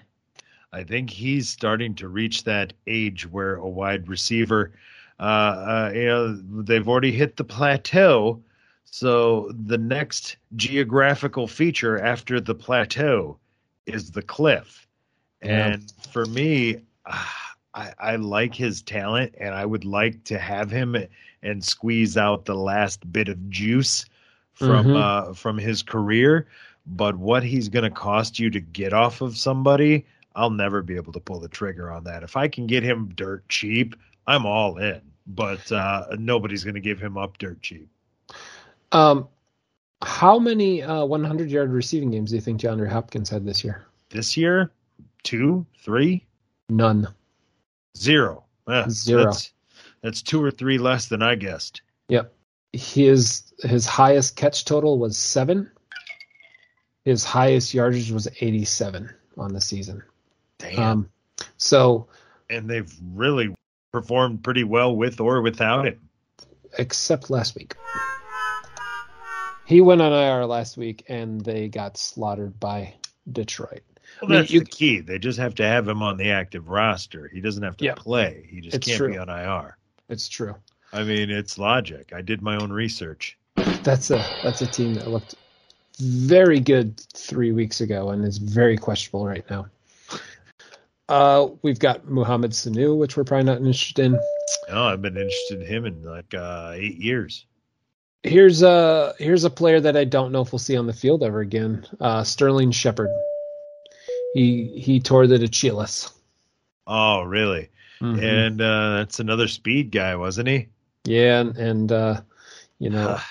I think he's starting to reach that age where a wide receiver, they've already hit the plateau. So the next geographical feature after the plateau is the cliff. Yeah. And for me, I like his talent, and I would like to have him and squeeze out the last bit of juice from his career. But what he's going to cost you to get off of somebody, I'll never be able to pull the trigger on that. If I can get him dirt cheap, I'm all in. But nobody's going to give him up dirt cheap. How many 100-yard receiving games do you think DeAndre Hopkins had this year? This year? 2, 3? None. 0. Zero. That's 2 or 3 less than I guessed. Yep. His highest catch total was 7. His highest yardage was 87 on the season. Damn. And they've really performed pretty well with or without it. Except last week. He went on IR last week, and they got slaughtered by Detroit. Well, that's the key. They just have to have him on the active roster. He doesn't have to play. He just can't be on IR. It's true. I mean, it's logic. I did my own research. That's a team that looked very good 3 weeks ago and is very questionable right now. We've got Mohamed Sanu, which we're probably not interested in. No, I've been interested in him in like 8 years. Here's a player that I don't know if we'll see on the field ever again. Sterling Shepard. He tore the Achilles. Oh, really? Mm-hmm. And that's another speed guy, wasn't he? Yeah, and yeah,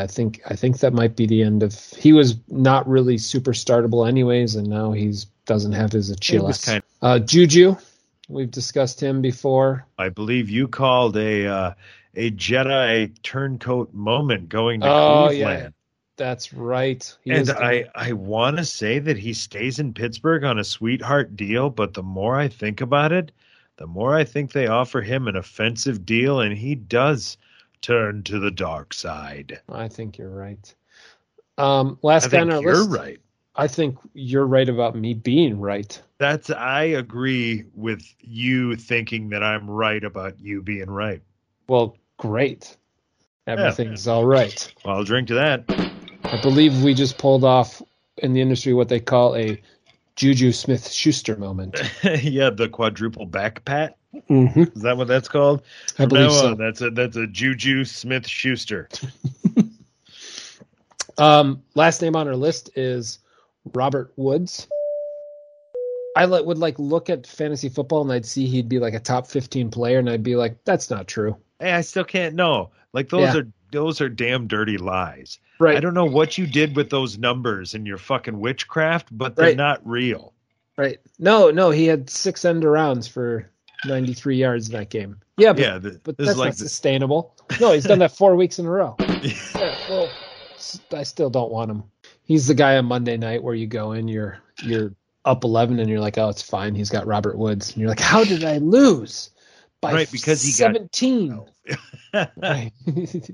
I think that might be the end of. He was not really super startable anyways, and now he's doesn't have his Achilles. Juju, we've discussed him before. I believe you called a Jedi turncoat moment going to Cleveland. Yeah. That's right. I want to say that he stays in Pittsburgh on a sweetheart deal, but the more I think about it, the more I think they offer him an offensive deal, and he does turn to the dark side. I think you're right. Last guy on our list. You're right. I think you're right about me being right. I agree with you thinking that I'm right about you being right. Well, great. Everything's all right. Well, I'll drink to that. I believe we just pulled off in the industry what they call a Juju Smith-Schuster moment. Yeah, the quadruple back pat. Mm-hmm. Is that what that's called? I believe so. That's a Juju Smith-Schuster. Last name on our list is Robert Woods. I would look at fantasy football and I'd see he'd be like a top 15 player, and I'd be like, that's not true. Hey, I still can't know. Like those are damn dirty lies. Right. I don't know what you did with those numbers and your fucking witchcraft, but they're not real. Right. No, he had 6 end arounds for 93 yards in that game. Yeah, but that's not sustainable. No, he's done that 4 weeks in a row. Yeah, well, I still don't want him. He's the guy on Monday night where you go in, you're up 11, and you're like, oh, it's fine. He's got Robert Woods. And you're like, how did I lose? Right, because he 17. Got 17. Right.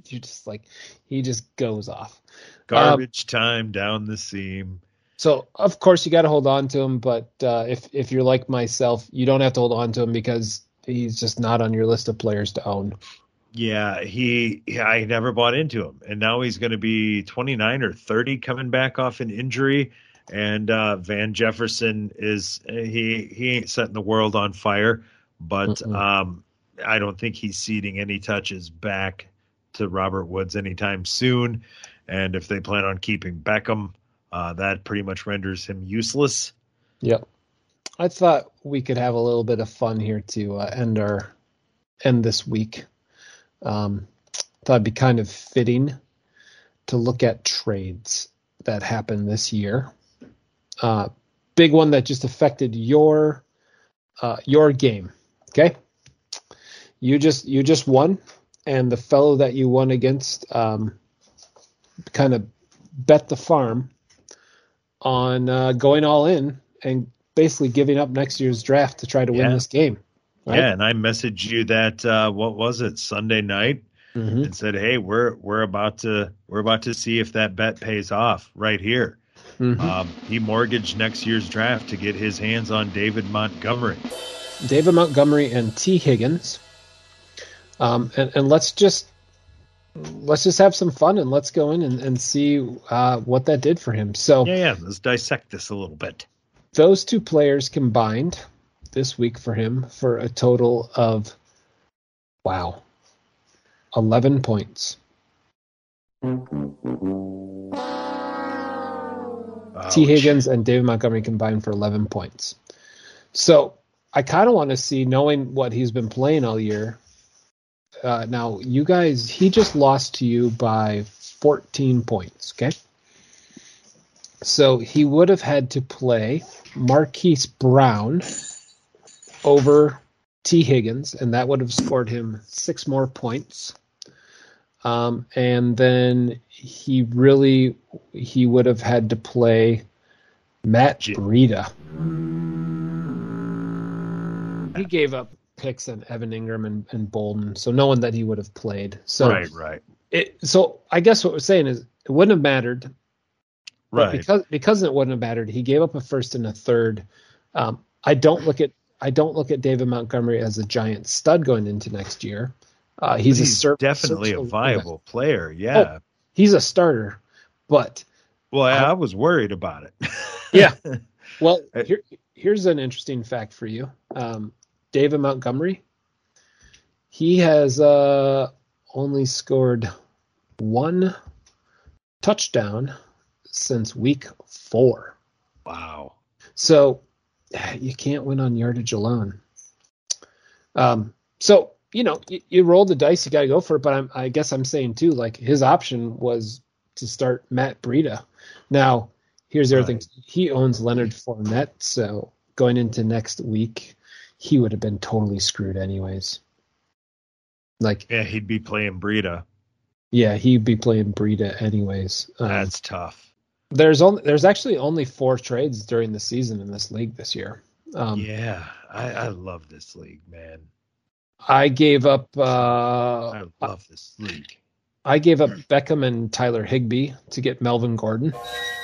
You're just like, he just goes off. Garbage time down the seam. So, of course, you got to hold on to him. But if you're like myself, you don't have to hold on to him because he's just not on your list of players to own. Yeah, I never bought into him. And now he's going to be 29 or 30 coming back off an injury. And Van Jefferson he ain't setting the world on fire. But I don't think he's ceding any touches back to Robert Woods anytime soon. And if they plan on keeping Beckham, that pretty much renders him useless. Yep. I thought we could have a little bit of fun here to end this week. Thought it'd be kind of fitting to look at trades that happened this year. Big one that just affected your game. Okay, you just won, and the fellow that you won against kind of bet the farm on going all in and basically giving up next year's draft to try to win this game. Right? Yeah, and I messaged you that what was it, Sunday night, and said, "Hey, we're about to see if that bet pays off right here." He mortgaged next year's draft to get his hands on David Montgomery and T. Higgins. And let's just have some fun and let's go in and see what that did for him. So yeah, let's dissect this a little bit. Those two players combined this week for him for a total of 11 points. Ouch. T. Higgins and David Montgomery combined for 11 points. So I kind of want to see, knowing what he's been playing all year. Now, you guys, he just lost to you by 14 points, okay? So he would have had to play Marquise Brown over T. Higgins, and that would have scored him 6 more points. And then he would have had to play Matt Breida. He gave up picks on Evan Engram and Bolden, so no one that he would have played. So right. So I guess what we're saying is it wouldn't have mattered. Right. Because it wouldn't have mattered, he gave up a first and a third. I don't look at David Montgomery as a giant stud going into next year. He's definitely a viable player. Yeah, he's a starter. But I was worried about it. Yeah. Well, here's an interesting fact for you. David Montgomery, he has only scored 1 touchdown since week 4. Wow. So you can't win on yardage alone. So, you roll the dice, you got to go for it. But I guess I'm saying, too, like his option was to start Matt Breida. Now, here's the other thing. He owns Leonard Fournette, so going into next week, he would have been totally screwed anyways. He'd be playing Breida. Yeah, he'd be playing Breida anyways. That's tough. There's actually only 4 trades during the season in this league this year. I love this league, man. I love this league. I gave up Beckham and Tyler Higbee to get Melvin Gordon.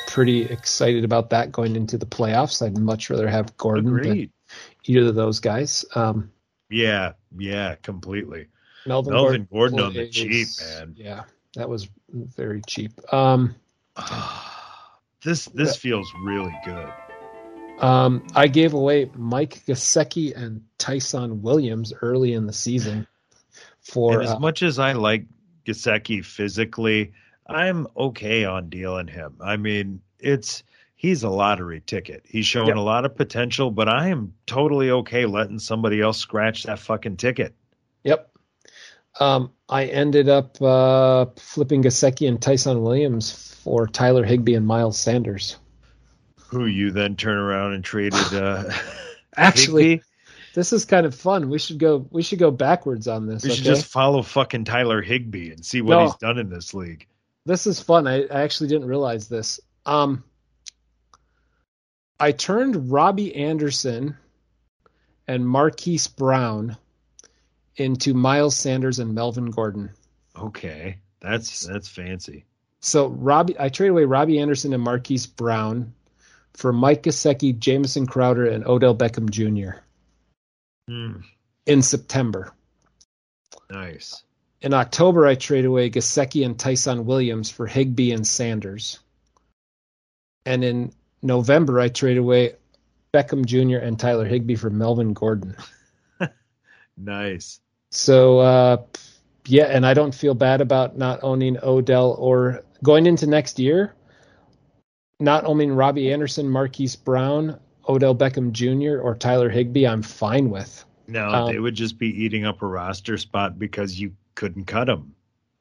Pretty excited about that going into the playoffs. I'd much rather have Gordon than either of those guys. Completely. Melvin Gordon on the cheap, man. Yeah, that was very cheap. This feels really good. I gave away Mike Gesicki and Tyson Williams early in the season. As much as I like Gesicki physically, I'm okay on dealing him. I mean, he's a lottery ticket. He's showing a lot of potential, but I am totally okay letting somebody else scratch that fucking ticket. Yep. I ended up flipping Gesicki and Tyson Williams for Tyler Higbee and Miles Sanders. Who you then turn around and traded. Actually, this is kind of fun. We should go backwards on this. We should just follow fucking Tyler Higbee and see what he's done in this league. This is fun. I actually didn't realize this. I turned Robbie Anderson and Marquise Brown into Miles Sanders and Melvin Gordon. Okay, that's fancy. So I traded away Robbie Anderson and Marquise Brown for Mike Gesicki, Jamison Crowder, and Odell Beckham Jr. In September. Nice. In October, I traded away Gesicki and Tyson Williams for Higbee and Sanders. And in November, I traded away Beckham Jr. and Tyler Higbee for Melvin Gordon. Nice. So, and I don't feel bad about not owning Odell or going into next year, not owning Robbie Anderson, Marquise Brown, Odell Beckham Jr., or Tyler Higbee. I'm fine with. No, they would just be eating up a roster spot because you couldn't cut them.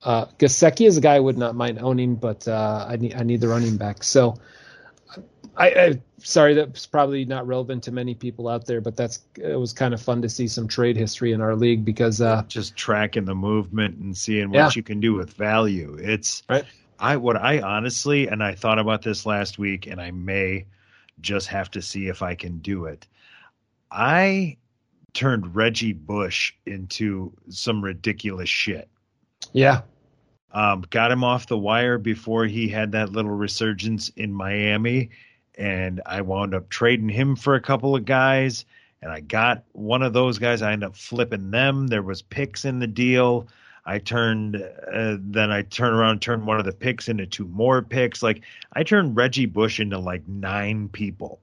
Gesicki is a guy I would not mind owning, but I need the running back. So, sorry, that's probably not relevant to many people out there, but it was kind of fun to see some trade history in our league because just tracking the movement and seeing what you can do with value. It's right. I honestly, and I thought about this last week, and I may Just have to see if I can do it. I turned Reggie Bush into some ridiculous shit. Yeah. Got him off the wire before he had that little resurgence in Miami, and I wound up trading him for a couple of guys, and I got one of those guys. I ended up flipping them. There was picks in the deal. Then I turned around and turned one of the picks into two more picks. Like, I turned Reggie Bush into like 9 people.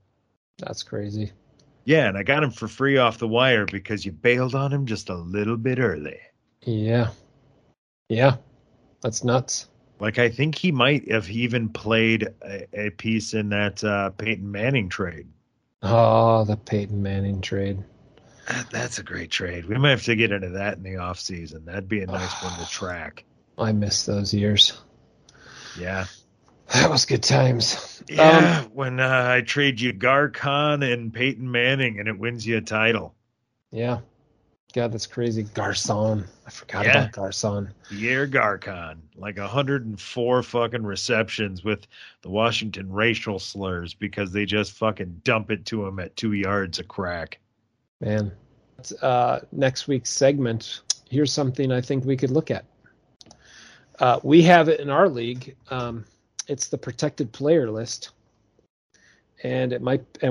That's crazy. Yeah, and I got him for free off the wire because you bailed on him just a little bit early. Yeah. Yeah. That's nuts. Like, I think he might have even played a piece in that Peyton Manning trade. Oh, the Peyton Manning trade. That's a great trade. We might have to get into that in the offseason. That'd be a nice one to track. I miss those years. Yeah. That was good times. Yeah, when I trade you Garcon and Peyton Manning and it wins you a title. Yeah. God, that's crazy. Garcon. I forgot about Garcon. Pierre Garcon. Like 104 fucking receptions with the Washington racial slurs because they just fucking dump it to him at 2 yards a crack. Man, next week's segment, here's something I think we could look at. We have it in our league. It's the protected player list, and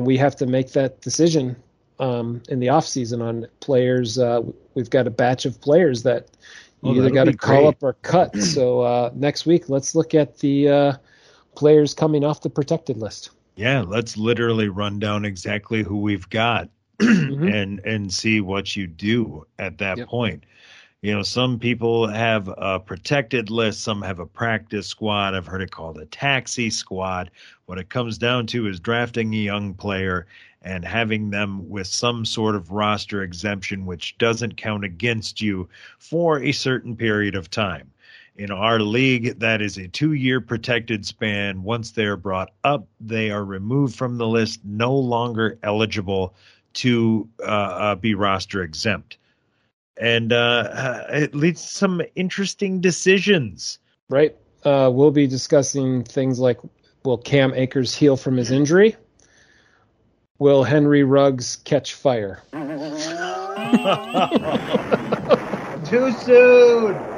we have to make that decision in the off season on players. We've got a batch of players that you either got to call up or cut. So next week, let's look at the players coming off the protected list. Yeah, let's literally run down exactly who we've got. and see what you do at that point. You know, some people have a protected list. Some have a practice squad. I've heard it called a taxi squad. What it comes down to is drafting a young player and having them with some sort of roster exemption, which doesn't count against you for a certain period of time. In our league, that is a 2-year protected span. Once they're brought up, they are removed from the list, no longer eligible to be roster exempt. And it leads to some interesting decisions. Right. We'll be discussing things like, will Cam Akers heal from his injury? Will Henry Ruggs catch fire? Too soon!